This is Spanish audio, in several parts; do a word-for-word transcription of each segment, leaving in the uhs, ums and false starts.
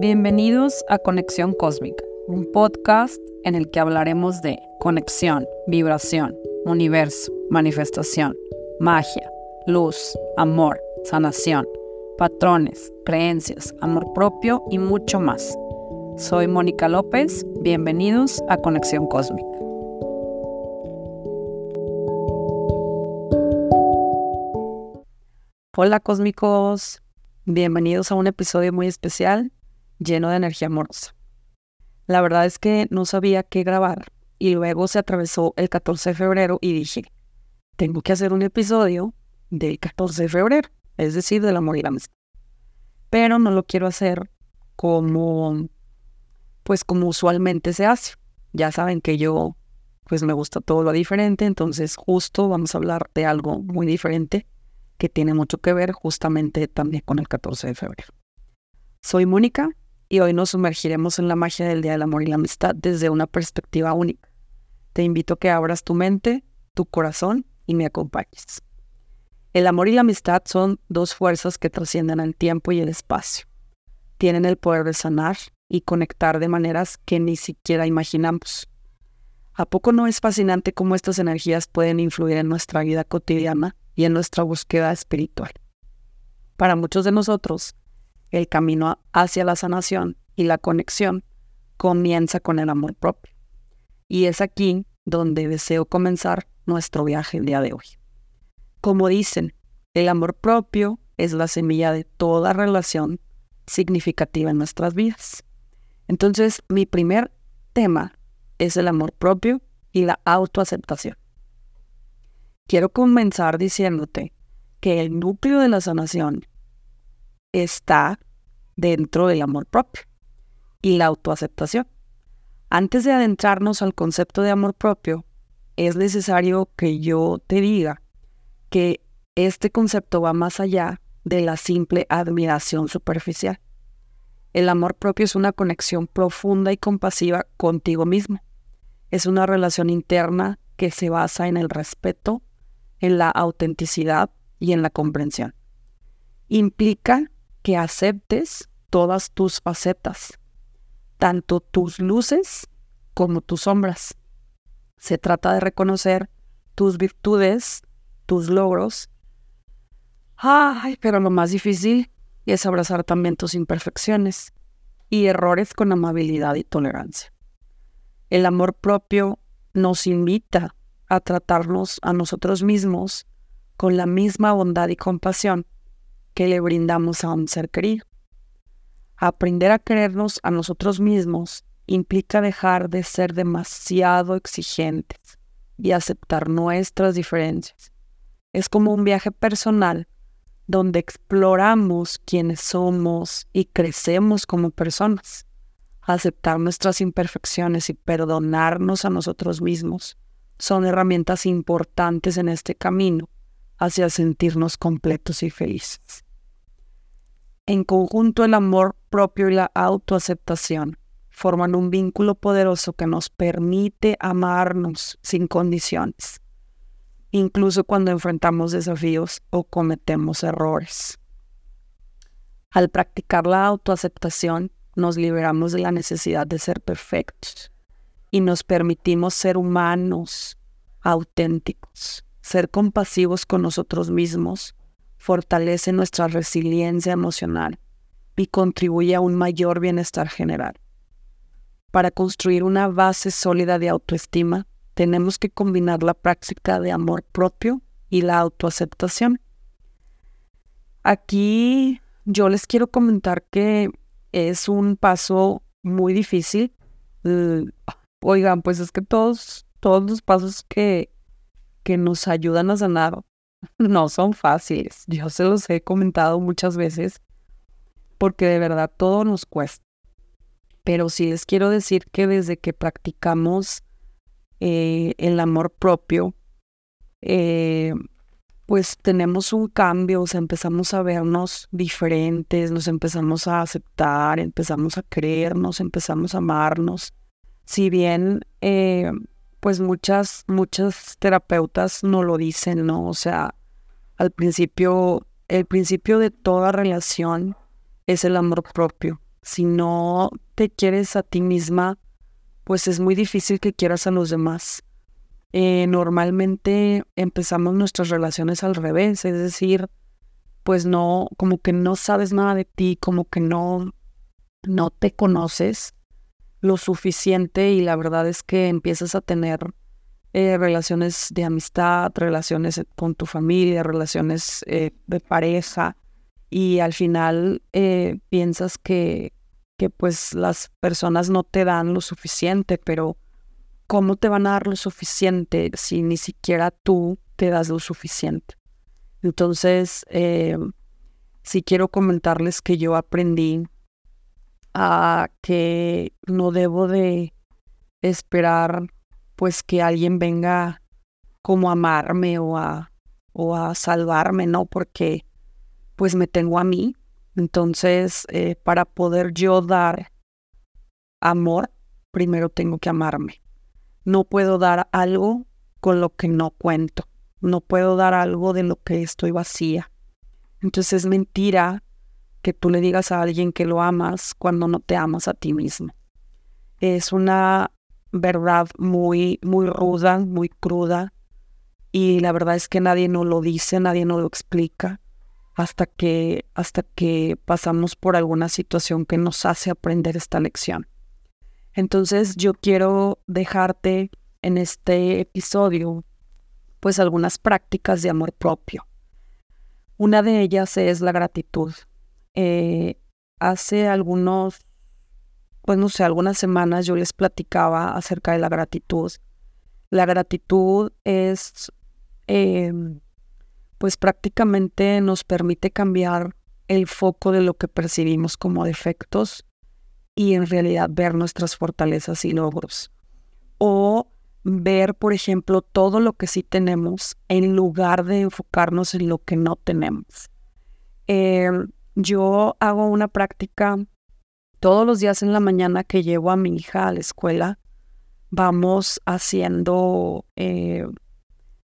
Bienvenidos a Conexión Cósmica, un podcast en el que hablaremos de conexión, vibración, universo, manifestación, magia, luz, amor, sanación, patrones, creencias, amor propio y mucho más. Soy Mónica López, bienvenidos a Conexión Cósmica. Hola cósmicos, bienvenidos a un episodio muy especial, lleno de energía amorosa. La verdad es que no sabía qué grabar y luego se atravesó el catorce de febrero y dije, tengo que hacer un episodio del catorce de febrero, es decir, del amor y la amistad. Pero no lo quiero hacer como, pues como usualmente se hace. Ya saben que yo, pues me gusta todo lo diferente, entonces justo vamos a hablar de algo muy diferente que tiene mucho que ver justamente también con el catorce de febrero. Soy Mónica y hoy nos sumergiremos en la magia del Día del Amor y la Amistad desde una perspectiva única. Te invito a que abras tu mente, tu corazón y me acompañes. El amor y la amistad son dos fuerzas que trascienden el tiempo y el espacio. Tienen el poder de sanar y conectar de maneras que ni siquiera imaginamos. ¿A poco no es fascinante cómo estas energías pueden influir en nuestra vida cotidiana y en nuestra búsqueda espiritual? Para muchos de nosotros, el camino hacia la sanación y la conexión comienza con el amor propio. Y es aquí donde deseo comenzar nuestro viaje el día de hoy. Como dicen, el amor propio es la semilla de toda relación significativa en nuestras vidas. Entonces, mi primer tema es el amor propio y la autoaceptación. Quiero comenzar diciéndote que el núcleo de la sanación está dentro del amor propio y la autoaceptación. Antes de adentrarnos al concepto de amor propio, es necesario que yo te diga que este concepto va más allá de la simple admiración superficial. El amor propio es una conexión profunda y compasiva contigo mismo. Es una relación interna que se basa en el respeto, en la autenticidad y en la comprensión. Implica que aceptes todas tus facetas, tanto tus luces como tus sombras. Se trata de reconocer tus virtudes, tus logros. Ay, pero lo más difícil es abrazar también tus imperfecciones y errores con amabilidad y tolerancia. El amor propio nos invita a tratarnos a nosotros mismos con la misma bondad y compasión que le brindamos a un ser querido. Aprender a querernos a nosotros mismos implica dejar de ser demasiado exigentes y aceptar nuestras diferencias. Es como un viaje personal donde exploramos quiénes somos y crecemos como personas. Aceptar nuestras imperfecciones y perdonarnos a nosotros mismos son herramientas importantes en este camino hacia sentirnos completos y felices. En conjunto, el amor propio y la autoaceptación forman un vínculo poderoso que nos permite amarnos sin condiciones, incluso cuando enfrentamos desafíos o cometemos errores. Al practicar la autoaceptación, nos liberamos de la necesidad de ser perfectos y nos permitimos ser humanos, auténticos. Ser compasivos con nosotros mismos fortalece nuestra resiliencia emocional y contribuye a un mayor bienestar general. Para construir una base sólida de autoestima, tenemos que combinar la práctica de amor propio y la autoaceptación. Aquí yo les quiero comentar que es un paso muy difícil. Oigan, pues es que todos, todos los pasos que... que nos ayudan a sanar no son fáciles. Yo se los he comentado muchas veces porque de verdad todo nos cuesta. Pero sí les quiero decir que desde que practicamos eh, el amor propio, eh, pues tenemos un cambio, o sea, empezamos a vernos diferentes, nos empezamos a aceptar, empezamos a creernos, empezamos a amarnos. Si bien... Eh, pues muchas, muchas terapeutas no lo dicen, ¿no? O sea, al principio, el principio de toda relación es el amor propio. Si no te quieres a ti misma, pues es muy difícil que quieras a los demás. Eh, normalmente empezamos nuestras relaciones al revés, es decir, pues no, como que no sabes nada de ti, como que no, no te conoces lo suficiente, y la verdad es que empiezas a tener eh, relaciones de amistad, relaciones con tu familia, relaciones eh, de pareja, y al final eh, piensas que, que pues las personas no te dan lo suficiente, pero ¿cómo te van a dar lo suficiente si ni siquiera tú te das lo suficiente? Entonces, eh, sí quiero comentarles que yo aprendí a que no debo de esperar pues que alguien venga como a amarme o a, o a salvarme, ¿no? Porque pues me tengo a mí. Entonces, eh, para poder yo dar amor, primero tengo que amarme. No puedo dar algo con lo que no cuento. No puedo dar algo de lo que estoy vacía. Entonces es mentira que tú le digas a alguien que lo amas cuando no te amas a ti mismo. Es una verdad muy, muy ruda, muy cruda. Y la verdad es que nadie nos lo dice, nadie nos lo explica. Hasta que, hasta que pasamos por alguna situación que nos hace aprender esta lección. Entonces yo quiero dejarte en este episodio pues algunas prácticas de amor propio. Una de ellas es la gratitud. Eh, hace algunos, pues no sé, algunas semanas yo les platicaba acerca de la gratitud. La gratitud es, eh, pues prácticamente nos permite cambiar el foco de lo que percibimos como defectos y en realidad ver nuestras fortalezas y logros. O ver, por ejemplo, todo lo que sí tenemos en lugar de enfocarnos en lo que no tenemos. Eh, yo hago una práctica todos los días en la mañana que llevo a mi hija a la escuela. Vamos haciendo, eh,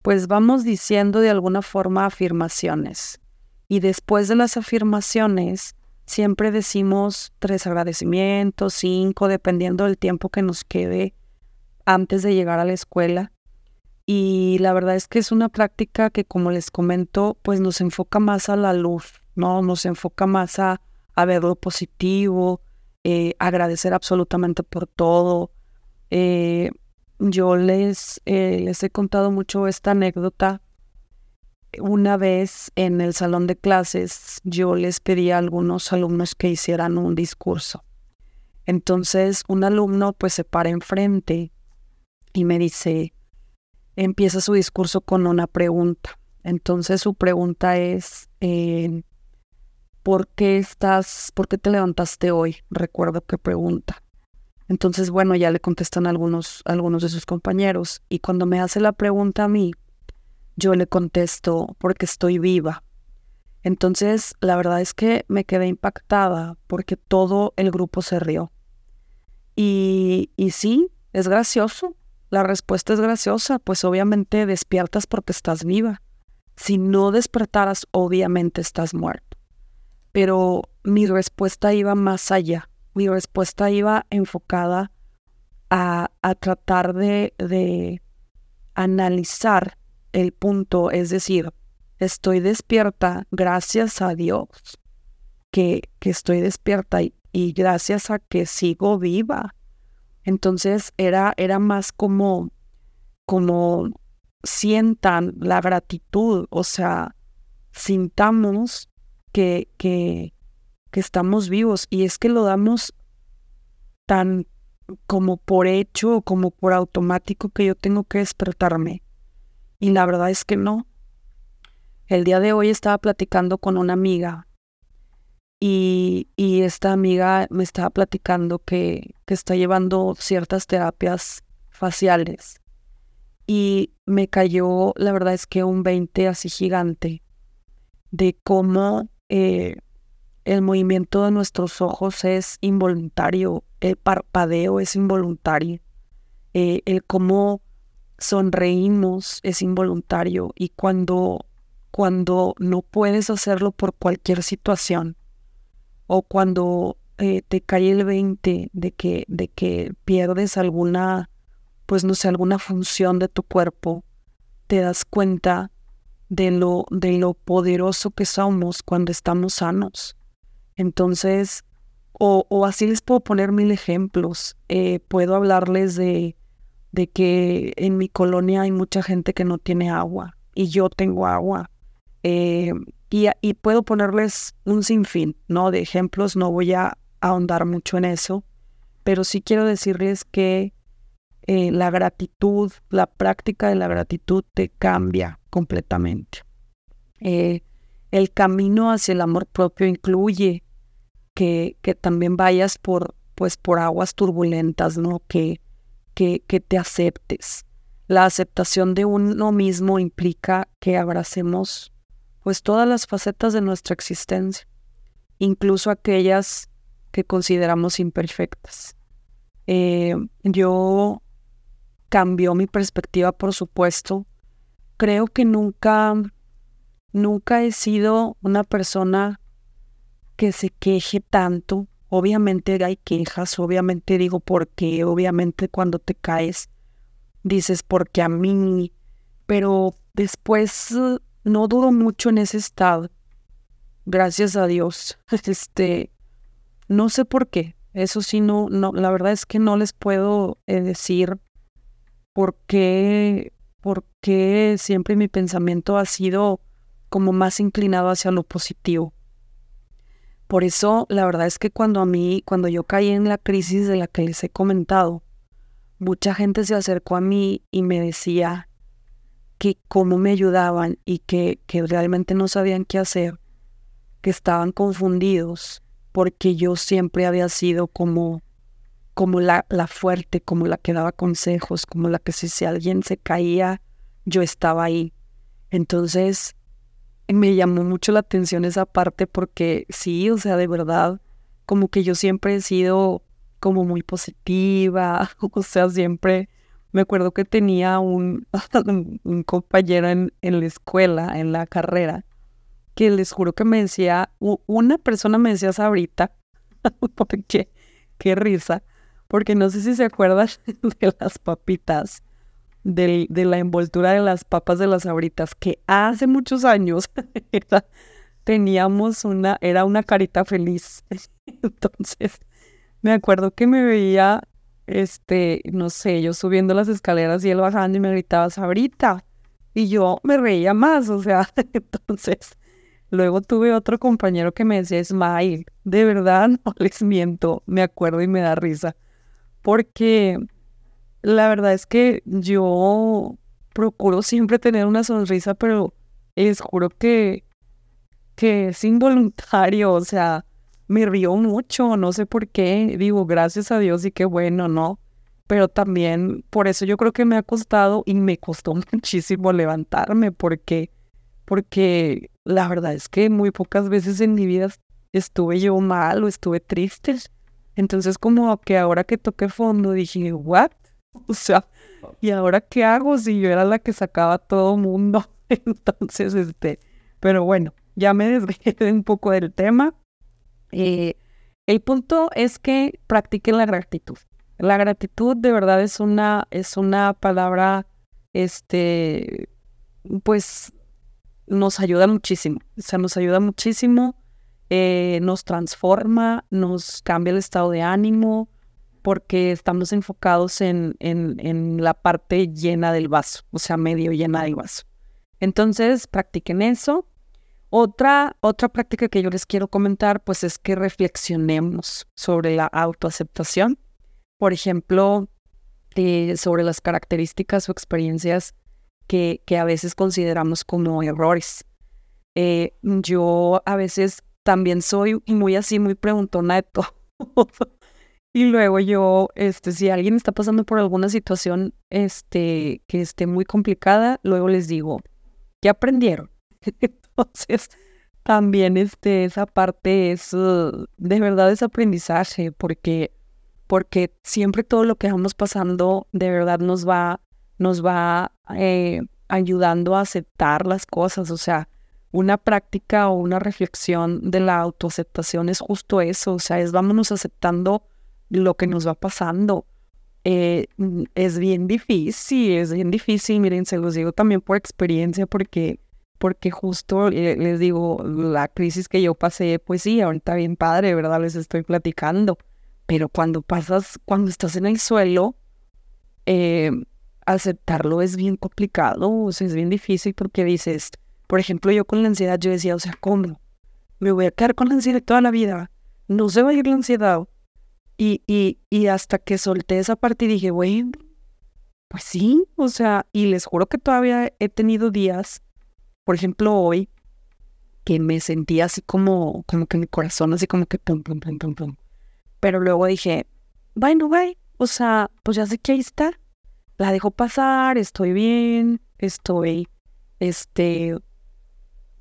pues vamos diciendo de alguna forma afirmaciones. Y después de las afirmaciones, siempre decimos tres agradecimientos, cinco, dependiendo del tiempo que nos quede antes de llegar a la escuela. Y la verdad es que es una práctica que, como les comento, pues nos enfoca más a la luz, ¿no? Nos enfoca más a, a ver lo positivo, eh, agradecer absolutamente por todo. Eh, yo les, eh, les he contado mucho esta anécdota. Una vez en el salón de clases yo les pedí a algunos alumnos que hicieran un discurso. Entonces un alumno pues se para enfrente y me dice, empieza su discurso con una pregunta. Entonces su pregunta es, eh, ¿por qué estás, por qué te levantaste hoy? Recuerdo qué pregunta. Entonces bueno, ya le contestan algunos, algunos de sus compañeros, y cuando me hace la pregunta a mí, yo le contesto, porque estoy viva. Entonces, la verdad es que me quedé impactada porque todo el grupo se rió. Y, y sí, es gracioso. La respuesta es graciosa. Pues obviamente despiertas porque estás viva. Si no despertaras, obviamente estás muerto. Pero mi respuesta iba más allá. Mi respuesta iba enfocada a, a tratar de, de analizar el punto, es decir, estoy despierta gracias a Dios que, que estoy despierta y, y gracias a que sigo viva. Entonces era, era más como, como sientan la gratitud, o sea, sintamos que, que, que estamos vivos, y es que lo damos tan como por hecho, como por automático que yo tengo que despertarme. Y la verdad es que no. El día de hoy estaba platicando con una amiga y, y esta amiga me estaba platicando que, que está llevando ciertas terapias faciales. Y me cayó, la verdad es que un veinte así gigante de cómo eh, el movimiento de nuestros ojos es involuntario, el parpadeo es involuntario, eh, el cómo sonreímos es involuntario, y cuando, cuando no puedes hacerlo por cualquier situación o cuando eh, te cae el veinte de que, de que pierdes alguna, pues no sé, alguna función de tu cuerpo, te das cuenta de lo, de lo poderoso que somos cuando estamos sanos. Entonces, o, o así les puedo poner mil ejemplos. Eh, puedo hablarles de, de que en mi colonia hay mucha gente que no tiene agua y yo tengo agua. Eh, y, y puedo ponerles un sinfín, ¿no?, de ejemplos. No voy a ahondar mucho en eso, pero sí quiero decirles que Eh, la gratitud, la práctica de la gratitud te cambia completamente. Eh, el camino hacia el amor propio incluye que, que también vayas por, pues, por aguas turbulentas, ¿no? Que, que, que te aceptes. La aceptación de uno mismo implica que abracemos, pues, todas las facetas de nuestra existencia, incluso aquellas que consideramos imperfectas. Eh, yo... Cambió mi perspectiva, por supuesto. Creo que nunca, nunca he sido una persona que se queje tanto. Obviamente hay quejas, obviamente digo por qué, obviamente cuando te caes dices por qué a mí, pero después no duró mucho en ese estado. Gracias a Dios. Este, no sé por qué. Eso sí, no, no, la verdad es que no les puedo eh, decir. ¿Por qué, ¿Por qué siempre mi pensamiento ha sido como más inclinado hacia lo positivo? Por eso, la verdad es que cuando a mí, cuando yo caí en la crisis de la que les he comentado, mucha gente se acercó a mí y me decía que cómo me ayudaban y que, que realmente no sabían qué hacer, que estaban confundidos, porque yo siempre había sido como... como la, la fuerte, como la que daba consejos, como la que si, si alguien se caía, yo estaba ahí. Entonces, me llamó mucho la atención esa parte porque sí, o sea, de verdad, como que yo siempre he sido como muy positiva, o sea, siempre, me acuerdo que tenía un, un compañero en, en la escuela, en la carrera, que les juro que me decía, una persona me decía Sabrita, porque qué risa, porque no sé si se acuerdan de las papitas, de, de la envoltura de las papas de las Sabritas, que hace muchos años era, teníamos una, era una carita feliz. Entonces, me acuerdo que me veía, este, no sé, yo subiendo las escaleras y él bajando y me gritaba Sabrita, y yo me reía más, o sea, entonces... Luego tuve otro compañero que me decía Smile, de verdad no les miento, me acuerdo y me da risa, porque la verdad es que yo procuro siempre tener una sonrisa, pero les juro que, que es involuntario, o sea, me río mucho, no sé por qué, digo gracias a Dios y qué bueno, ¿no? Pero también por eso yo creo que me ha costado y me costó muchísimo levantarme, porque... porque la verdad es que muy pocas veces en mi vida estuve yo mal o estuve triste. Entonces como que ahora que toqué fondo dije, ¿what? O sea, ¿y ahora qué hago si yo era la que sacaba a todo mundo? Entonces, este, pero bueno, ya me desvié un poco del tema. Eh, el punto es que practiquen la gratitud. La gratitud de verdad es una, es una palabra, este, pues... nos ayuda muchísimo, o sea, nos ayuda muchísimo, eh, nos transforma, nos cambia el estado de ánimo, porque estamos enfocados en, en, en la parte llena del vaso, o sea, medio llena del vaso. Entonces, practiquen eso. Otra, otra práctica que yo les quiero comentar, pues, es que reflexionemos sobre la autoaceptación. Por ejemplo, eh, sobre las características o experiencias Que, que a veces consideramos como errores. Eh, yo a veces también soy muy así, muy preguntona de todo. Y luego yo, este, si alguien está pasando por alguna situación este, que esté muy complicada, luego les digo, ¿qué aprendieron? Entonces, también este, esa parte es, uh, de verdad es aprendizaje, porque, porque siempre todo lo que vamos pasando de verdad nos va nos va eh, ayudando a aceptar las cosas, o sea, una práctica o una reflexión de la autoaceptación es justo eso, o sea, es vámonos aceptando lo que nos va pasando. Eh, es bien difícil, es bien difícil, miren, se los digo también por experiencia, porque, porque justo eh, les digo, la crisis que yo pasé, pues sí, ahorita bien padre, ¿verdad? Les estoy platicando, pero cuando pasas, cuando estás en el suelo, eh, aceptarlo es bien complicado, o sea, es bien difícil porque dices, por ejemplo, yo con la ansiedad, yo decía, o sea, ¿cómo? ¿Me voy a quedar con la ansiedad toda la vida? No se va a ir la ansiedad. Y, y, y hasta que solté esa parte y dije, bueno, pues sí, o sea, y les juro que todavía he tenido días, por ejemplo hoy, que me sentía así como, como que mi corazón así como que pum, pum, pum, pum, pum. Pero luego dije, bueno, güey, o sea, pues ya sé que ahí está, la dejo pasar, estoy bien, estoy, este,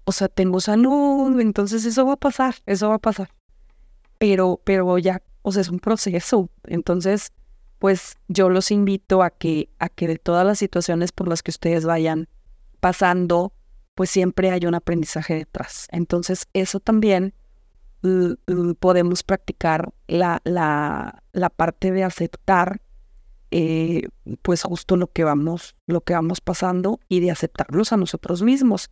o sea, tengo salud, entonces eso va a pasar, eso va a pasar. Pero, pero ya, o sea, es un proceso. Entonces, pues yo los invito a que, a que de todas las situaciones por las que ustedes vayan pasando, pues siempre hay un aprendizaje detrás. Entonces, eso también l- l- podemos practicar la, la, la parte de aceptar, eh, pues justo lo que vamos, lo que vamos pasando y de aceptarlos a nosotros mismos.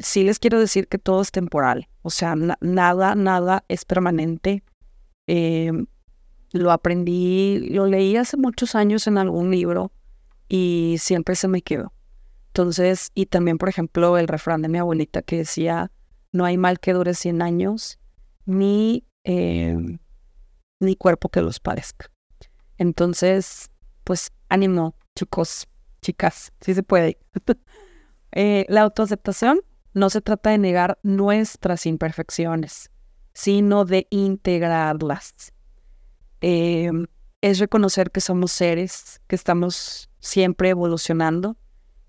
Sí les quiero decir que todo es temporal, o sea, na- nada, nada es permanente. Eh, lo aprendí, lo leí hace muchos años en algún libro y siempre se me quedó. Entonces, y también, por ejemplo, el refrán de mi abuelita que decía, no hay mal que dure cien años, ni, eh, ni cuerpo que los padezca. Entonces, pues, ánimo, chicos, chicas, sí se puede. eh, la autoaceptación no se trata de negar nuestras imperfecciones, sino de integrarlas. Eh, es reconocer que somos seres, que estamos siempre evolucionando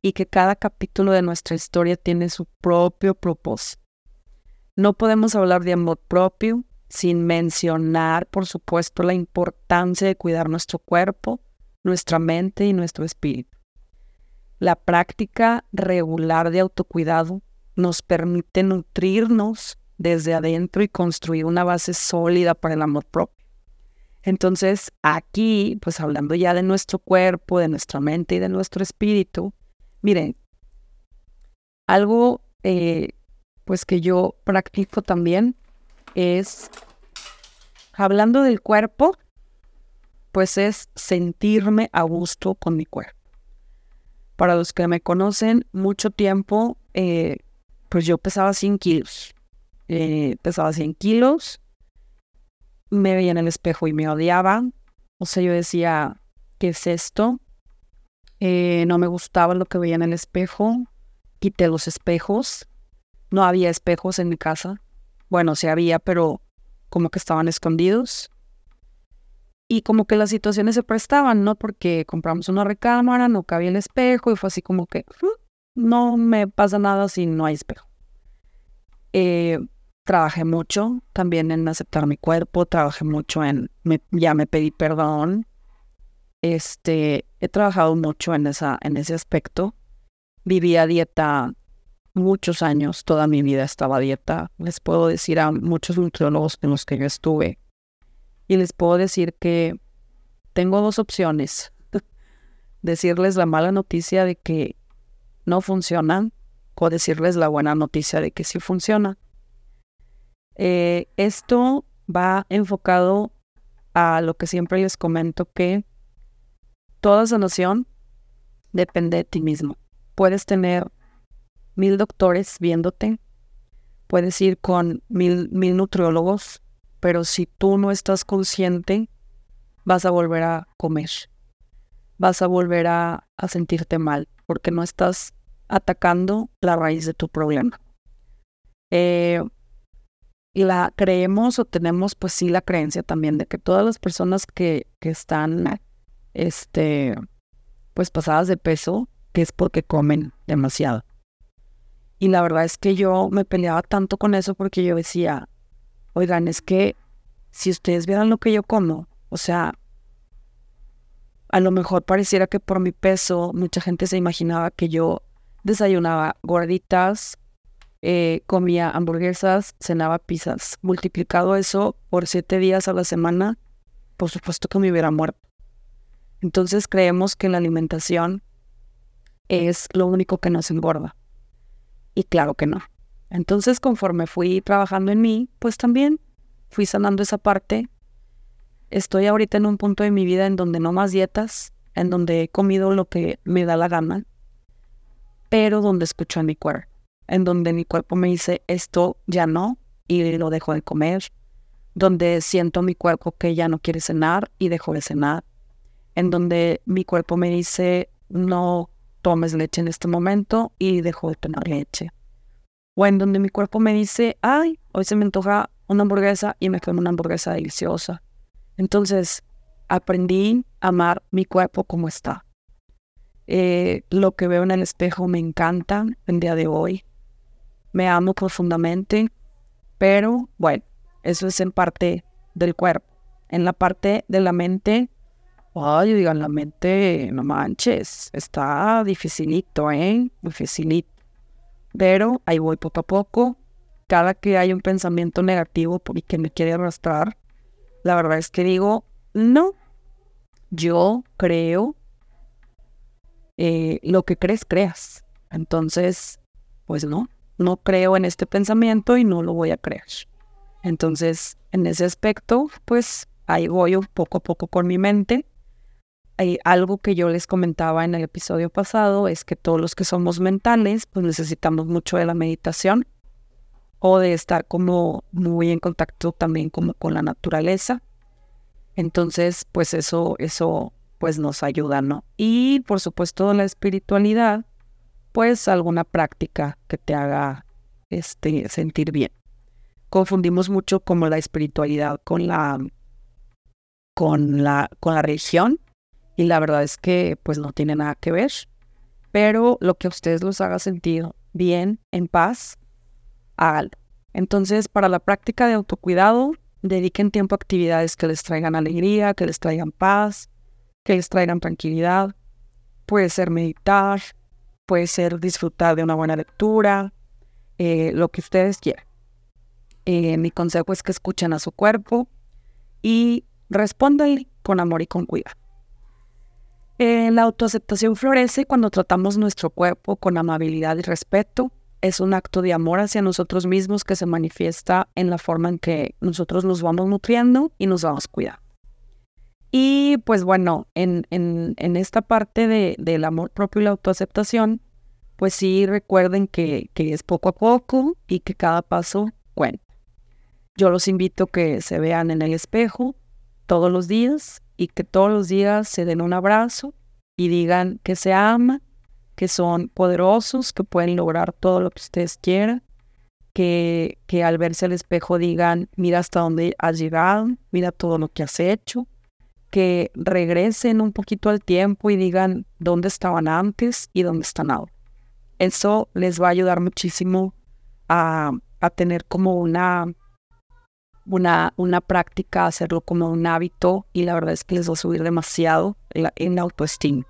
y que cada capítulo de nuestra historia tiene su propio propósito. No podemos hablar de amor propio sin mencionar, por supuesto, la importancia de cuidar nuestro cuerpo, nuestra mente y nuestro espíritu. La práctica regular de autocuidado nos permite nutrirnos desde adentro y construir una base sólida para el amor propio. Entonces, aquí, pues hablando ya de nuestro cuerpo, de nuestra mente y de nuestro espíritu, miren, algo eh, pues que yo practico también es, hablando del cuerpo, pues es sentirme a gusto con mi cuerpo. Para los que me conocen, mucho tiempo, eh, pues yo pesaba cien kilos. Eh, pesaba cien kilos, me veía en el espejo y me odiaba, o sea, yo decía, ¿qué es esto? Eh, no me gustaba lo que veía en el espejo, quité los espejos, no había espejos en mi casa, bueno, sí había, pero como que estaban escondidos, y como que las situaciones se prestaban, ¿no? Porque compramos una recámara, no cabía el espejo, y fue así como que, no me pasa nada si no hay espejo. Eh, Trabajé mucho también en aceptar mi cuerpo, trabajé mucho en, me, ya me pedí perdón, este, he trabajado mucho en, esa, en ese aspecto, viví a dieta muchos años, toda mi vida estaba a dieta, les puedo decir a muchos nutriólogos en los que yo estuve, y les puedo decir que tengo dos opciones, decirles la mala noticia de que no funcionan, o decirles la buena noticia de que sí funciona. Eh, esto va enfocado a lo que siempre les comento, que toda sanación depende de ti mismo. Puedes tener mil doctores viéndote, puedes ir con mil, mil nutriólogos, pero si tú no estás consciente, vas a volver a comer, vas a volver a, a sentirte mal, porque no estás atacando la raíz de tu problema. Eh, y la creemos o tenemos pues sí la creencia también de que todas las personas que, que están este, pues pasadas de peso, que es porque comen demasiado. Y la verdad es que yo me peleaba tanto con eso porque yo decía, oigan, es que si ustedes vieran lo que yo como, o sea, a lo mejor pareciera que por mi peso mucha gente se imaginaba que yo desayunaba gorditas, eh, comía hamburguesas, cenaba pizzas. Multiplicado eso por siete días a la semana, por supuesto que me hubiera muerto. Entonces creemos que la alimentación es lo único que nos engorda. Y claro que no. Entonces, conforme fui trabajando en mí, pues también fui sanando esa parte. Estoy ahorita en un punto de mi vida en donde no más dietas, en donde he comido lo que me da la gana, pero donde escucho a mi cuerpo, en donde mi cuerpo me dice esto ya no y lo dejo de comer, donde siento mi cuerpo que ya no quiere cenar y dejo de cenar, en donde mi cuerpo me dice no tomes leche en este momento y dejo de tomar leche, o en donde mi cuerpo me dice ay, hoy se me antoja una hamburguesa y me como una hamburguesa deliciosa. Entonces aprendí a amar mi cuerpo como está. Eh, lo que veo en el espejo me encanta el día de hoy. Me amo profundamente, pero bueno, eso es en parte del cuerpo. En la parte de la mente, ay, digan, la mente, no manches, está dificilito, ¿eh? Dificilito. Pero ahí voy poco a poco. Cada que hay un pensamiento negativo y que me quiere arrastrar, la verdad es que digo, no, yo creo, eh, lo que crees, creas. Entonces, pues no, no creo en este pensamiento y no lo voy a creer. Entonces, en ese aspecto, pues ahí voy un poco a poco con mi mente. Hay algo que yo les comentaba en el episodio pasado, es que todos los que somos mentales, pues necesitamos mucho de la meditación o de estar como muy en contacto también como con la naturaleza. Entonces, pues eso, eso pues nos ayuda, ¿no? Y por supuesto la espiritualidad, pues alguna práctica que te haga este, sentir bien. Confundimos mucho como la espiritualidad con la, con la, con la religión, y la verdad es que pues no tiene nada que ver, pero lo que a ustedes los haga sentir bien, en paz, háganlo. Entonces, para la práctica de autocuidado, dediquen tiempo a actividades que les traigan alegría, que les traigan paz, que les traigan tranquilidad. Puede ser meditar, puede ser disfrutar de una buena lectura, eh, lo que ustedes quieran. Eh, mi consejo es que escuchen a su cuerpo y respóndanle con amor y con cuidado. Eh, la autoaceptación florece cuando tratamos nuestro cuerpo con amabilidad y respeto. Es un acto de amor hacia nosotros mismos que se manifiesta en la forma en que nosotros nos vamos nutriendo y nos vamos cuidando. Y pues bueno, en, en, en esta parte de, del amor propio y la autoaceptación, pues sí recuerden que, que es poco a poco y que cada paso cuenta. Yo los invito que se vean en el espejo todos los días y que todos los días se den un abrazo y digan que se aman, que son poderosos, que pueden lograr todo lo que ustedes quieran, que, que al verse al espejo digan, mira hasta dónde has llegado, mira todo lo que has hecho, que regresen un poquito al tiempo y digan dónde estaban antes y dónde están ahora. Eso les va a ayudar muchísimo a, a tener como una, una, una práctica, hacerlo como un hábito, y la verdad es que les va a subir demasiado la, en la autoestima.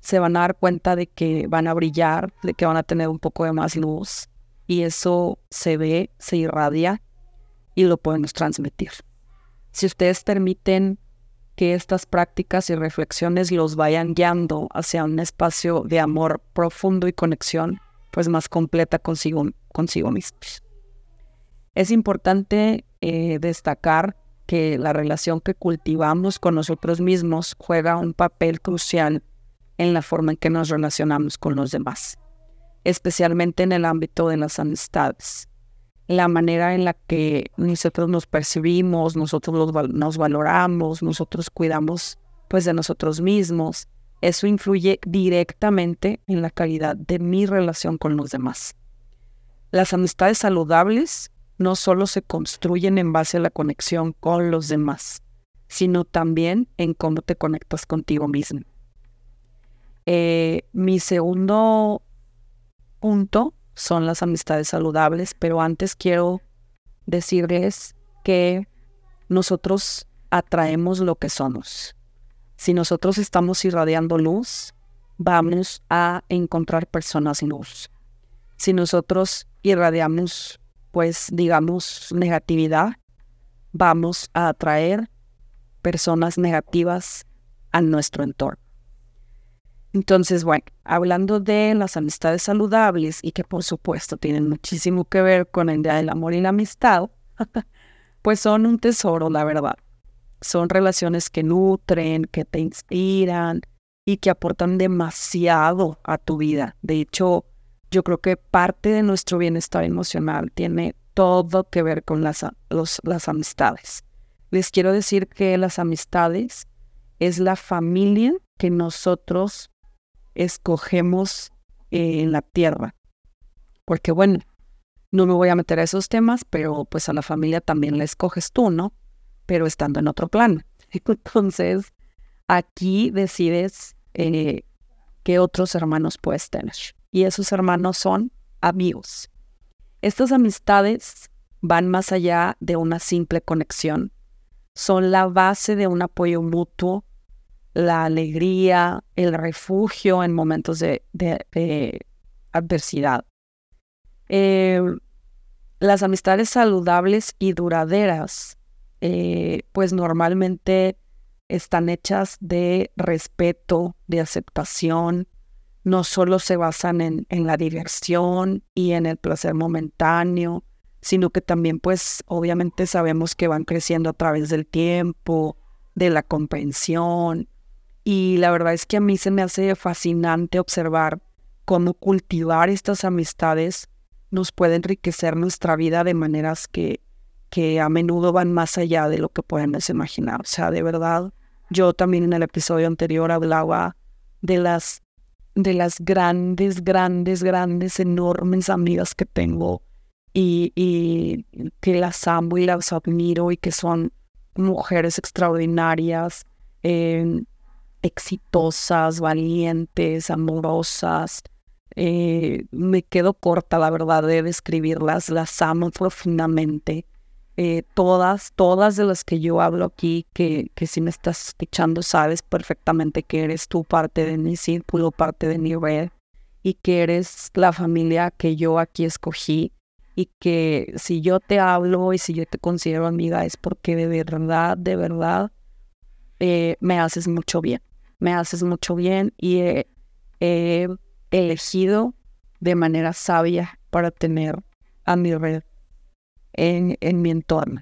Se van a dar cuenta de que van a brillar, de que van a tener un poco de más luz, y eso se ve, se irradia y lo podemos transmitir. Si ustedes permiten que estas prácticas y reflexiones los vayan guiando hacia un espacio de amor profundo y conexión pues más completa consigo, consigo mismos. Es importante eh, destacar que la relación que cultivamos con nosotros mismos juega un papel crucial en la forma en que nos relacionamos con los demás, especialmente en el ámbito de las amistades. La manera en la que nosotros nos percibimos, nosotros nos valoramos, nosotros cuidamos pues de nosotros mismos, eso influye directamente en la calidad de mi relación con los demás. Las amistades saludables no solo se construyen en base a la conexión con los demás, sino también en cómo te conectas contigo mismo. Eh, mi segundo punto son las amistades saludables, pero antes quiero decirles que nosotros atraemos lo que somos. Si nosotros estamos irradiando luz, vamos a encontrar personas luz. si nosotros irradiamos, pues digamos, negatividad, vamos a atraer personas negativas a nuestro entorno. Entonces, bueno, hablando de las amistades saludables y que por supuesto tienen muchísimo que ver con el día del amor y la amistad, pues son un tesoro, la verdad. Son relaciones que nutren, que te inspiran y que aportan demasiado a tu vida. De hecho, yo creo que parte de nuestro bienestar emocional tiene todo que ver con las, los, las amistades. Les quiero decir que las amistades es la familia que nosotros escogemos eh, en la tierra. Porque bueno, no me voy a meter a esos temas, pero pues a la familia también la escoges tú, ¿no? Pero estando en otro plano. Entonces, aquí decides eh, qué otros hermanos puedes tener. Y esos hermanos son amigos. Estas amistades van más allá de una simple conexión. Son la base de un apoyo mutuo, la alegría, el refugio en momentos de, de, de adversidad. Eh, las amistades saludables y duraderas, eh, pues normalmente están hechas de respeto, de aceptación. No solo se basan en, en la diversión y en el placer momentáneo, sino que también, pues, obviamente sabemos que van creciendo a través del tiempo, de la comprensión. Y la verdad es que a mí se me hace fascinante observar cómo cultivar estas amistades nos puede enriquecer nuestra vida de maneras que, que a menudo van más allá de lo que podemos imaginar. O sea, de verdad, yo también en el episodio anterior hablaba de las... de las grandes, grandes, grandes, enormes amigas que tengo y, y que las amo y las admiro y que son mujeres extraordinarias, eh, exitosas, valientes, amorosas. Eh, me quedo corta, la verdad, de describirlas. Las amo profundamente. Eh, todas, todas de las que yo hablo aquí, que, que si me estás escuchando sabes perfectamente que eres tú parte de mi círculo, parte de mi red, y que eres la familia que yo aquí escogí, y que si yo te hablo y si yo te considero amiga es porque de verdad, de verdad eh, me haces mucho bien, me haces mucho bien y he, he elegido de manera sabia para tener a mi red En, en mi entorno.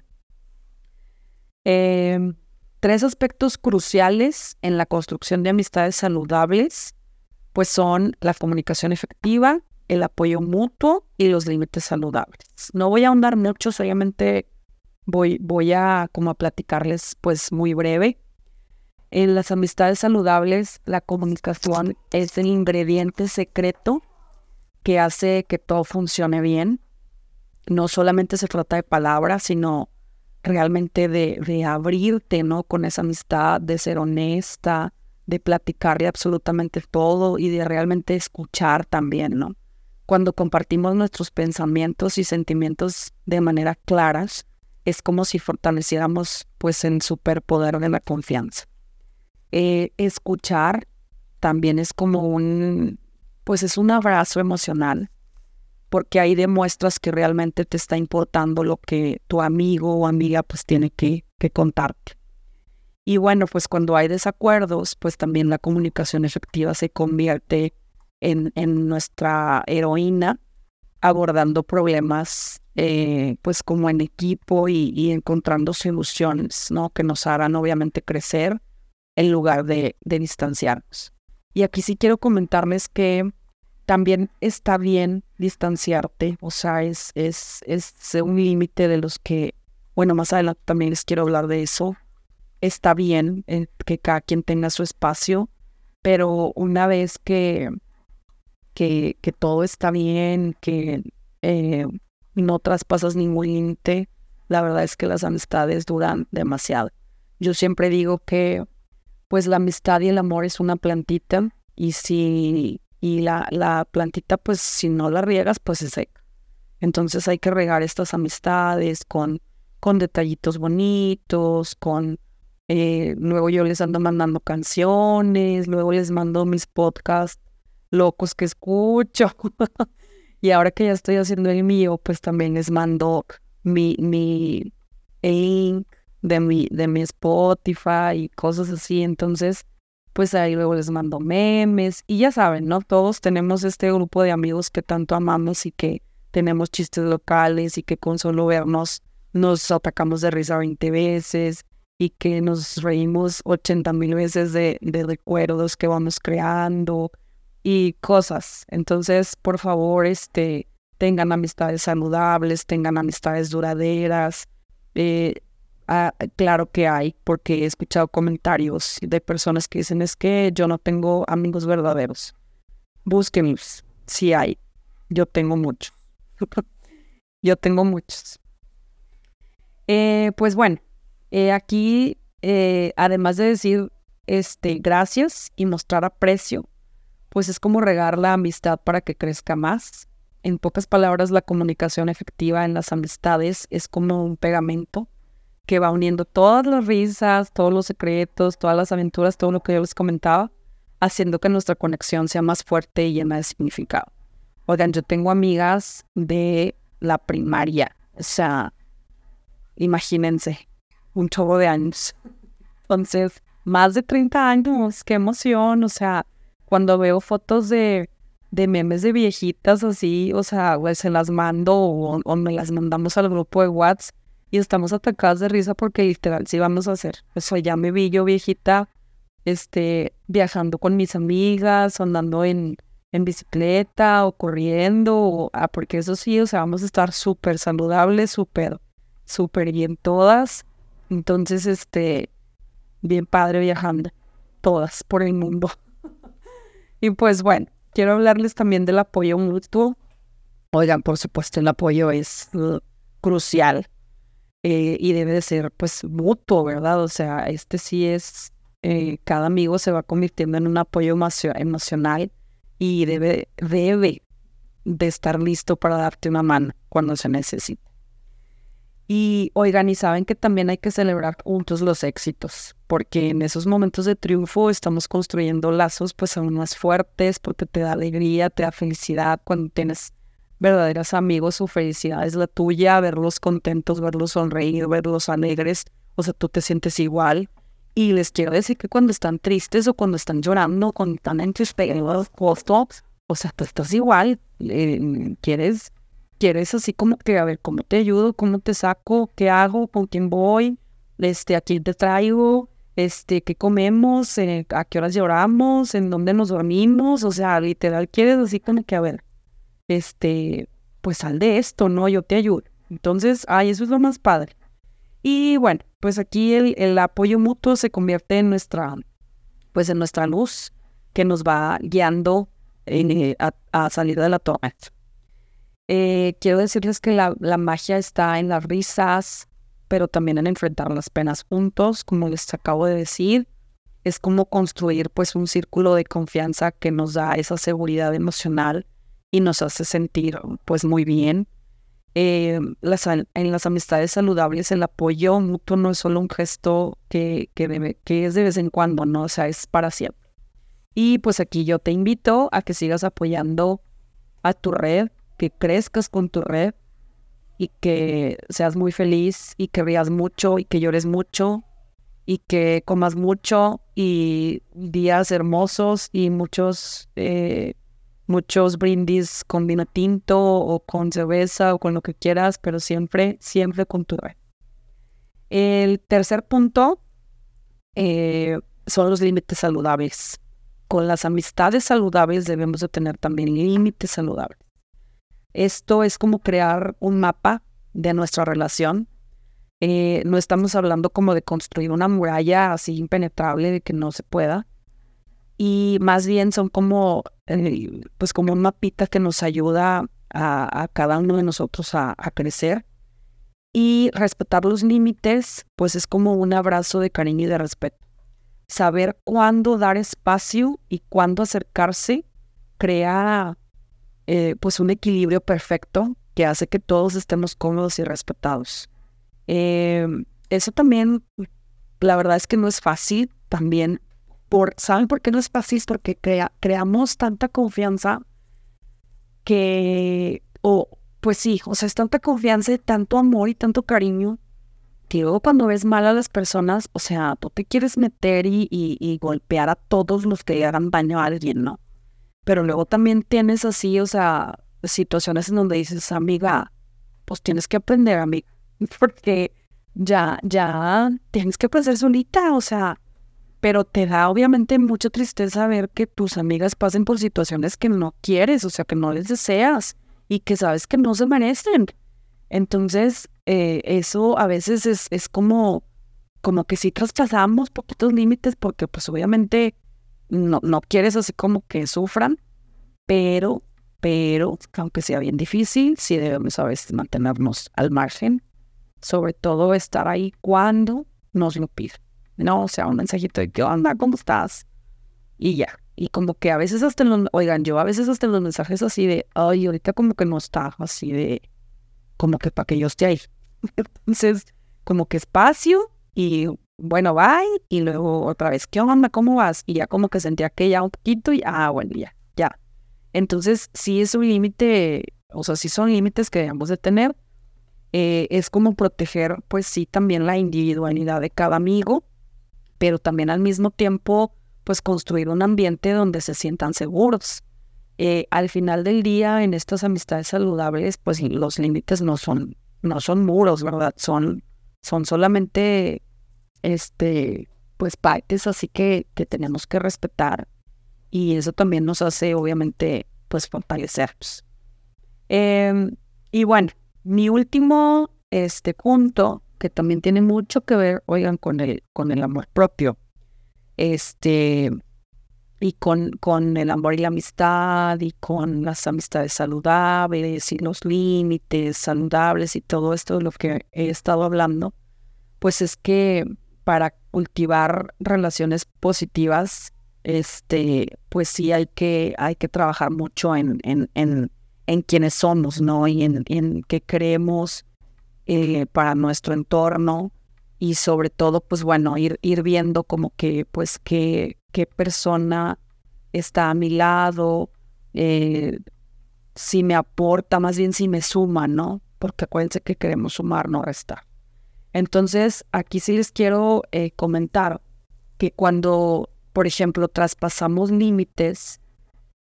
Eh, tres aspectos cruciales en la construcción de amistades saludables, pues son la comunicación efectiva, el apoyo mutuo y los límites saludables. No voy a ahondar mucho, solamente voy, voy a, como a platicarles pues muy breve. En las amistades saludables, la comunicación es el ingrediente secreto que hace que todo funcione bien. No solamente se trata de palabras, sino realmente de, de abrirte, ¿no? Con esa amistad, de ser honesta, de platicar de absolutamente todo y de realmente escuchar también, ¿no? Cuando compartimos nuestros pensamientos y sentimientos de manera clara, es como si fortaleciéramos, pues, el superpoder de la confianza. Eh, escuchar también es como un, pues, es un abrazo emocional, porque ahí demuestras que realmente te está importando lo que tu amigo o amiga pues tiene que, que contarte. Y bueno, pues cuando hay desacuerdos, pues también la comunicación efectiva se convierte en, en nuestra heroína, abordando problemas eh, pues como en equipo y, y encontrando soluciones, ¿no? Que nos harán obviamente crecer en lugar de, de distanciarnos. Y aquí sí quiero comentarles que también está bien distanciarte, o sea, es, es, es un límite de los que, bueno, más adelante también les quiero hablar de eso. Está bien eh, que cada quien tenga su espacio, pero una vez que, que, que todo está bien, que eh, no traspasas ningún límite, la verdad es que las amistades duran demasiado. Yo siempre digo que, pues, la amistad y el amor es una plantita, y si... Y la, la plantita, pues, si no la riegas, pues se seca. Entonces hay que regar estas amistades con, con detallitos bonitos, con... Eh, luego yo les ando mandando canciones, luego les mando mis podcasts locos que escucho. Y ahora que ya estoy haciendo el mío, pues también les mando mi, mi link de mi, de mi Spotify y cosas así. Entonces, pues ahí luego les mando memes. Y ya saben, ¿no? Todos tenemos este grupo de amigos que tanto amamos y que tenemos chistes locales y que con solo vernos nos atacamos de risa veinte veces y que nos reímos ochenta mil veces de, de recuerdos que vamos creando y cosas. Entonces, por favor, este, tengan amistades saludables, tengan amistades duraderas. Eh, ah, claro que hay, porque he escuchado comentarios de personas que dicen, es que yo no tengo amigos verdaderos. Búsquenlos, si hay. Yo tengo muchos. Yo tengo muchos. Eh, pues bueno, eh, aquí, eh, además de decir este, gracias y mostrar aprecio, pues es como regar la amistad para que crezca más. En pocas palabras, la comunicación efectiva en las amistades es como un pegamento que va uniendo todas las risas, todos los secretos, todas las aventuras, todo lo que yo les comentaba, haciendo que nuestra conexión sea más fuerte y llena de significado. Oigan, yo tengo amigas de la primaria, o sea, imagínense, un chorro de años. Entonces, más de treinta años, qué emoción, o sea, cuando veo fotos de, de memes de viejitas así, o sea, pues, se las mando o, o me las mandamos al grupo de WhatsApp y estamos atacadas de risa porque literal sí vamos a hacer. O sea, ya me vi yo viejita, este, viajando con mis amigas, andando en... en bicicleta o corriendo, o, ah, porque eso sí, o sea, vamos a estar súper saludables, súper, súper bien todas. Entonces, este, bien padre viajando, todas por el mundo. Y pues bueno, quiero hablarles también del apoyo mutuo. Oigan, por supuesto, el apoyo es uh, crucial eh, y debe de ser, pues, mutuo, ¿verdad? O sea, este sí es, eh, cada amigo se va convirtiendo en un apoyo emocio- emocional. Y debe, debe de estar listo para darte una mano cuando se necesite. Y oigan, y saben que también hay que celebrar juntos los éxitos, porque en esos momentos de triunfo estamos construyendo lazos pues aún más fuertes, porque te da alegría, te da felicidad. Cuando tienes verdaderos amigos, su felicidad es la tuya, verlos contentos, verlos sonreír, verlos alegres, o sea, tú te sientes igual. Y les quiero decir que cuando están tristes o cuando están llorando, cuando están entristecados, o sea, tú estás igual. Eh, quieres, quieres así como que, a ver, ¿cómo te ayudo? ¿Cómo te saco? ¿Qué hago? ¿Con quién voy? Este, ¿a quién te traigo? Este, ¿qué comemos? Eh, ¿a qué horas lloramos? ¿En dónde nos dormimos? O sea, literal, quieres así como que, a ver, este, pues sal de esto, ¿no? Yo te ayudo. Entonces, ay, eso es lo más padre. Y bueno, pues aquí el, el apoyo mutuo se convierte en nuestra, pues en nuestra luz que nos va guiando en, a, a salir de la tormenta. Eh, quiero decirles que la, la magia está en las risas, pero también en enfrentar las penas juntos, como les acabo de decir. Es como construir pues un círculo de confianza que nos da esa seguridad emocional y nos hace sentir pues muy bien. Eh, las, en las amistades saludables el apoyo mutuo no es solo un gesto que, que, debe, que es de vez en cuando, ¿no? O sea, es para siempre. Y pues aquí yo te invito a que sigas apoyando a tu red, que crezcas con tu red y que seas muy feliz y que rías mucho y que llores mucho y que comas mucho y días hermosos y muchos... Eh, muchos brindis con vino tinto o con cerveza o con lo que quieras, pero siempre, siempre con tu red. El tercer punto eh, son los límites saludables. Con las amistades saludables debemos de tener también límites saludables. Esto es como crear un mapa de nuestra relación. Eh, no estamos hablando como de construir una muralla así impenetrable de que no se pueda. Y más bien son como, pues como un mapita que nos ayuda a, a cada uno de nosotros a, a crecer. Y respetar los límites, pues es como un abrazo de cariño y de respeto. Saber cuándo dar espacio y cuándo acercarse crea eh, pues un equilibrio perfecto que hace que todos estemos cómodos y respetados. Eh, eso también, la verdad es que no es fácil también. Por, ¿Saben por qué no es fácil? Porque crea, creamos tanta confianza que, o oh, pues sí, o sea, es tanta confianza y tanto amor y tanto cariño que luego cuando ves mal a las personas, o sea, tú te quieres meter y, y, y golpear a todos los que hagan daño a alguien, ¿no? Pero luego también tienes así, o sea, situaciones en donde dices, amiga, pues tienes que aprender, amiga, porque ya, ya tienes que aprender solita, o sea, pero te da obviamente mucha tristeza ver que tus amigas pasen por situaciones que no quieres, o sea, que no les deseas y que sabes que no se merecen. Entonces, eh, eso a veces es, es como, como que sí traspasamos poquitos límites porque pues obviamente no, no quieres así como que sufran, pero, pero, aunque sea bien difícil, sí debemos a veces mantenernos al margen, sobre todo estar ahí cuando nos lo piden, ¿no? O sea, un mensajito de, ¿qué onda? ¿Cómo estás? Y ya, y como que a veces hasta en los, oigan, yo a veces hasta en los mensajes así de, ay, ahorita como que no está, así de, como que para que yo esté ahí. Entonces, como que espacio y bueno, bye, y luego otra vez, ¿qué onda? ¿Cómo vas? Y ya como que sentía que ya un poquito y, ah, bueno, ya, ya. Entonces, sí es un límite, o sea, sí son límites que debemos de tener. Eh, es como proteger, pues sí, también la individualidad de cada amigo, pero también al mismo tiempo, pues construir un ambiente donde se sientan seguros. Eh, al final del día, en estas amistades saludables, pues los límites no son, no son muros, ¿verdad? Son, son solamente, este, pues partes así que, que tenemos que respetar y eso también nos hace, obviamente, pues fortalecernos. Eh, y bueno, mi último, este, punto, que también tiene mucho que ver, oigan, con el, con el amor propio, este, y con, con el amor y la amistad, y con las amistades saludables, y los límites saludables, y todo esto de lo que he estado hablando, pues es que para cultivar relaciones positivas, este, pues sí hay que, hay que trabajar mucho en, en, en, en quiénes somos, ¿no? Y en, en qué creemos, Eh, para nuestro entorno y sobre todo, pues bueno, ir, ir viendo como que, pues, qué, qué persona está a mi lado, eh, si me aporta, más bien si me suma, ¿no? Porque acuérdense que queremos sumar, no restar. Entonces, aquí sí les quiero eh, comentar que cuando, por ejemplo, traspasamos límites,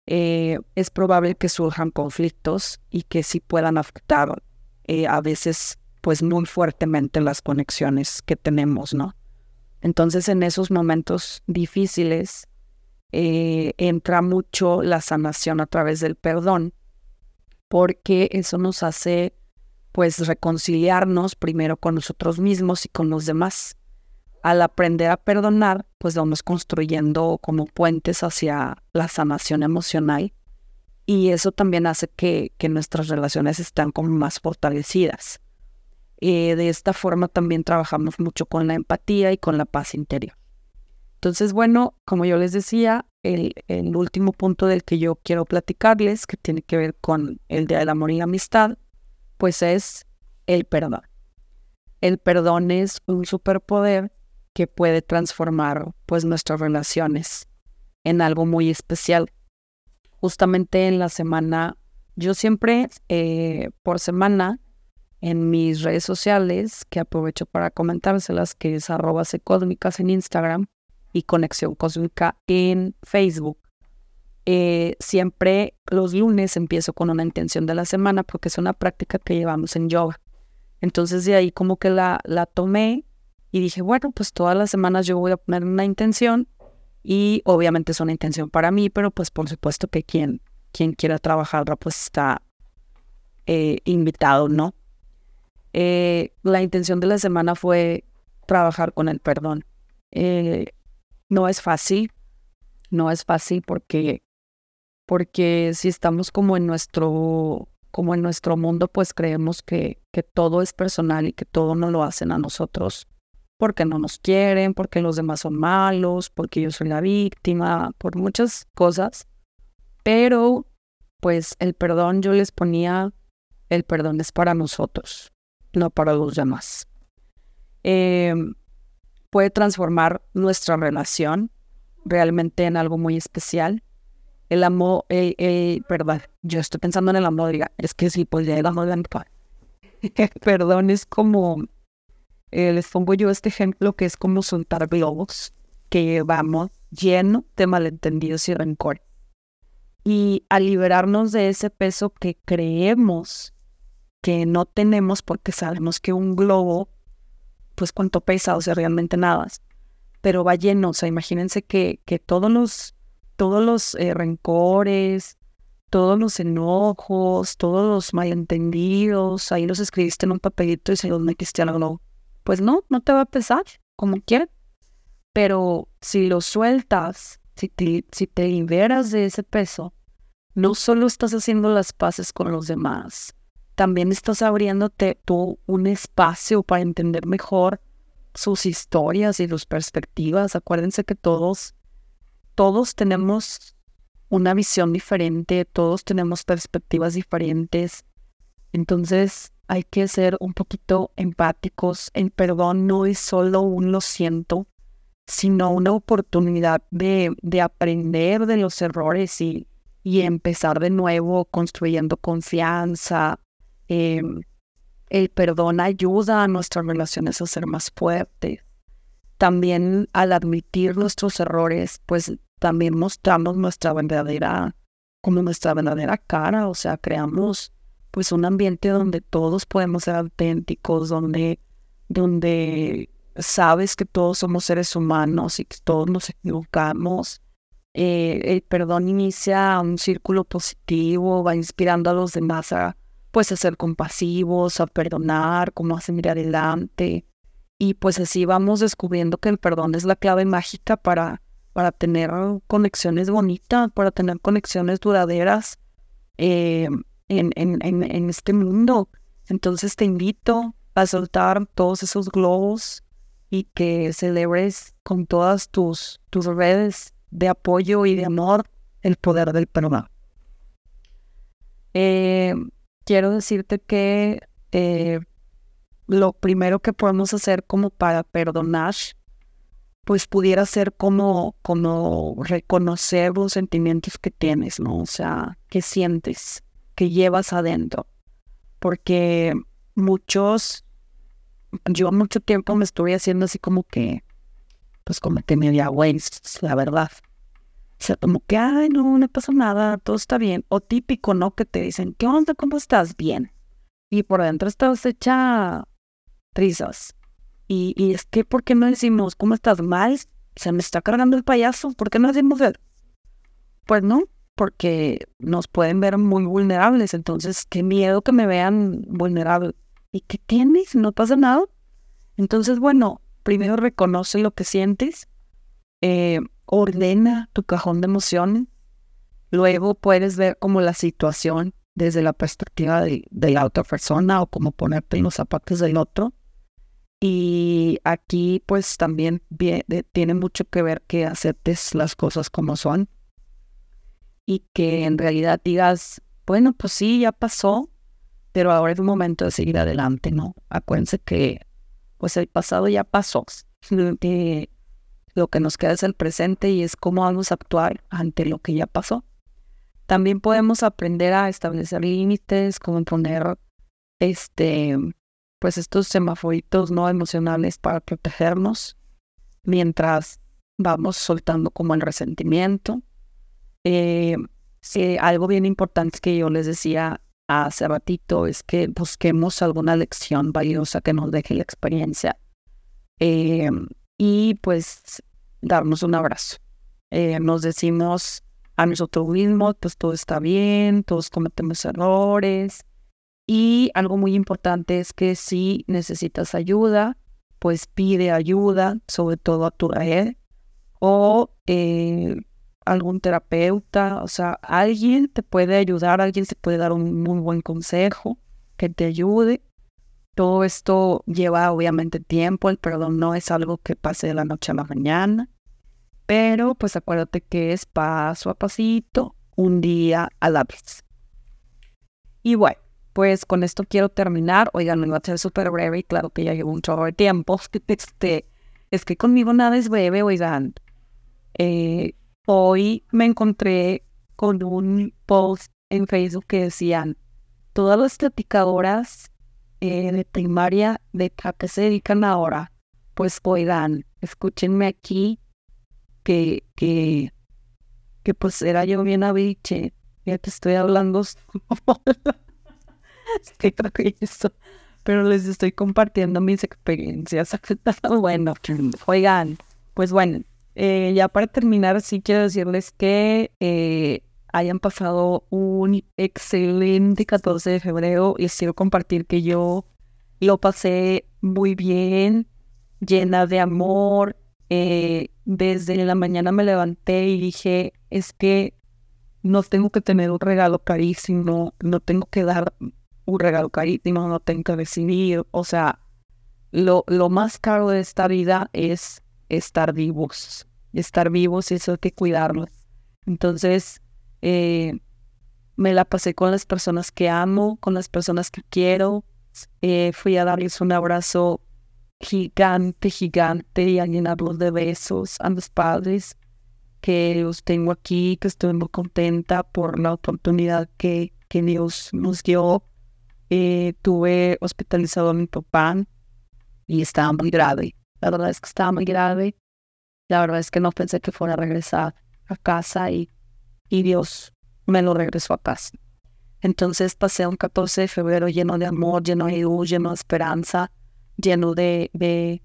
eh, es probable que surjan conflictos y que sí puedan afectar eh, a veces pues muy fuertemente las conexiones que tenemos, ¿no? Entonces, en esos momentos difíciles eh, entra mucho la sanación a través del perdón, porque eso nos hace, pues, reconciliarnos primero con nosotros mismos y con los demás. Al aprender a perdonar, pues, vamos construyendo como puentes hacia la sanación emocional y eso también hace que, que nuestras relaciones estén como más fortalecidas. Eh, de esta forma también trabajamos mucho con la empatía y con la paz interior. Entonces, bueno, como yo les decía, el, el último punto del que yo quiero platicarles, que tiene que ver con el Día del Amor y la Amistad, pues es el perdón. El perdón es un superpoder que puede transformar, pues, nuestras relaciones en algo muy especial. Justamente en la semana, yo siempre, eh, por semana, en mis redes sociales, que aprovecho para comentárselas, que es arroba cósmicas en Instagram y Conexión Cósmica en Facebook. Eh, siempre los lunes empiezo con una intención de la semana porque es una práctica que llevamos en yoga. Entonces de ahí como que la, la tomé y dije, bueno, pues todas las semanas yo voy a poner una intención y obviamente es una intención para mí, pero pues por supuesto que quien, quien quiera trabajarla pues está eh, invitado, ¿no? Eh, la intención de la semana fue trabajar con el perdón. Eh, no es fácil, no es fácil porque, porque si estamos como en nuestro, como en nuestro mundo, pues creemos que, que todo es personal y que todo nos lo hacen a nosotros porque no nos quieren, porque los demás son malos, porque yo soy la víctima, por muchas cosas. Pero, pues el perdón yo les ponía, el perdón es para nosotros, no para los demás. Eh, puede transformar nuestra relación realmente en algo muy especial el amor, eh, eh, perdón, yo estoy pensando en el amor, diga, es que sí, pues ya el amor de Antoine. Perdón, es como, eh, les pongo yo este ejemplo que es como soltar globos que llevamos lleno de malentendidos y rencor. Y al liberarnos de ese peso que creemos que no tenemos, porque sabemos que un globo, pues cuánto pesa, o sea, realmente nada, pero va lleno. O sea, imagínense que, que todos los, todos los eh, rencores, todos los enojos, todos los malentendidos, ahí los escribiste en un papelito y se los metiste al globo. Pues no, no te va a pesar, como quieras. Pero si lo sueltas, Si te, si te liberas de ese peso, no solo estás haciendo las paces con los demás, también estás abriéndote tú un espacio para entender mejor sus historias y sus perspectivas. Acuérdense que todos, todos tenemos una visión diferente, todos tenemos perspectivas diferentes. Entonces hay que ser un poquito empáticos. El perdón no es solo un lo siento, sino una oportunidad de, de aprender de los errores y, y empezar de nuevo construyendo confianza. Eh, el perdón ayuda a nuestras relaciones a ser más fuertes. También al admitir nuestros errores, pues también mostramos nuestra verdadera, como nuestra verdadera cara. O sea, creamos pues un ambiente donde todos podemos ser auténticos, donde... donde sabes que todos somos seres humanos y que todos nos equivocamos. Eh, el perdón inicia un círculo positivo, va inspirando a los demás a, pues, a ser compasivos, a perdonar, como a seguir adelante. Y pues así vamos descubriendo que el perdón es la clave mágica para, para tener conexiones bonitas, para tener conexiones duraderas eh, en, en, en, en este mundo. Entonces te invito a soltar todos esos globos y que celebres con todas tus, tus redes de apoyo y de amor el poder del perdón. Eh, quiero decirte que eh, lo primero que podemos hacer como para perdonar, pues pudiera ser como, como reconocer los sentimientos que tienes, ¿no? O sea, que sientes, que llevas adentro. Porque muchos... Yo mucho tiempo me estuve haciendo así como que, pues como que media waste, la verdad. O sea, como que, ay, no, no pasa nada, todo está bien. O típico, ¿no? Que te dicen, ¿qué onda? ¿Cómo estás? Bien. Y por dentro estás hecha trizas. Y, y es que, ¿por qué no decimos, ¿cómo estás? Mal, se me está cargando el payaso, ¿por qué no decimos ver? Pues no, porque nos pueden ver muy vulnerables. Entonces, qué miedo que me vean vulnerable. ¿Y qué tienes? ¿No pasa nada? Entonces, bueno, primero reconoce lo que sientes, eh, ordena tu cajón de emociones, luego puedes ver como la situación desde la perspectiva de, de la otra persona o como ponerte en los zapatos del otro. Y aquí pues también viene, tiene mucho que ver que aceptes las cosas como son y que en realidad digas, bueno, pues sí, ya pasó, pero ahora es un momento de seguir adelante, ¿no? Acuérdense que pues el pasado ya pasó. Que lo que nos queda es el presente y es cómo vamos a actuar ante lo que ya pasó. También podemos aprender a establecer límites, como poner este, pues estos semaforitos no emocionales para protegernos mientras vamos soltando como el resentimiento. Eh, eh, algo bien importante que yo les decía hace ratito es que busquemos alguna lección valiosa que nos deje la experiencia eh, y pues darnos un abrazo. Eh, nos decimos a nosotros mismos, pues todo está bien, todos cometemos errores. Y algo muy importante es que si necesitas ayuda, pues pide ayuda, sobre todo a tu red o eh, algún terapeuta, o sea, alguien te puede ayudar, alguien te puede dar un muy buen consejo que te ayude. Todo esto lleva obviamente tiempo, el perdón no es algo que pase de la noche a la mañana, pero pues acuérdate que es paso a pasito, un día a la vez. Y bueno, pues con esto quiero terminar. Oigan, me va a ser súper breve y claro que ya llevo un chorro de tiempo. Este, es que conmigo nada es breve, oigan. Eh... Hoy me encontré con un post en Facebook que decían: todas las platicadoras eh, de primaria, de ¿a qué se dedican ahora? Pues oigan, escúchenme aquí, que, que, que pues era yo bien aviche, ya te estoy hablando estoy eso, pero les estoy compartiendo mis experiencias. Bueno, oigan, pues bueno, eh, ya para terminar sí quiero decirles que eh, hayan pasado un excelente catorce de febrero. Les quiero compartir que yo lo pasé muy bien, llena de amor. Eh, desde la mañana me levanté y dije, es que no tengo que tener un regalo carísimo, no tengo que dar un regalo carísimo, no tengo que recibir. O sea, lo, lo más caro de esta vida es estar vivos. Estar vivos, y eso hay que cuidarlo. Entonces, eh, me la pasé con las personas que amo, con las personas que quiero. Eh, fui a darles un abrazo gigante, gigante, y a llenarlos de besos a mis padres, que los tengo aquí, que estoy muy contenta por la oportunidad que, que Dios nos dio. Eh, tuve hospitalizado a mi papá y estaba muy grave. La verdad es que estaba muy grave. La verdad es que no pensé que fuera a regresar a casa y, y Dios me lo regresó a casa. Entonces pasé un catorce de febrero lleno de amor, lleno de luz, lleno de esperanza, lleno de... de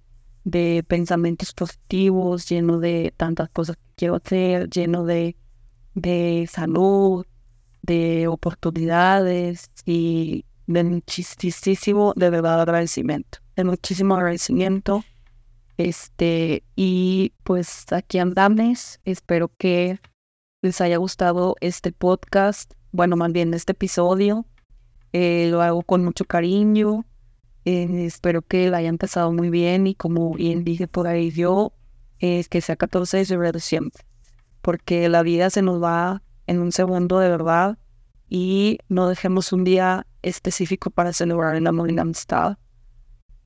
de pensamientos positivos, lleno de tantas cosas que quiero hacer, lleno de, de salud, de oportunidades y de muchísimo, de verdad, agradecimiento, de muchísimo agradecimiento. Este, y pues aquí andamos. Espero que les haya gustado este podcast, bueno, más bien este episodio. Eh, lo hago con mucho cariño. Eh, espero que la hayan pasado muy bien, y como bien dije por ahí yo, eh, que sea catorce de febrero siempre, porque la vida se nos va en un segundo, de verdad, y no dejemos un día específico para celebrar el amor y la amistad.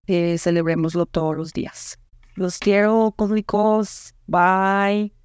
Eh, celebrémoslo todos los días. Los quiero, cósmicos. Bye.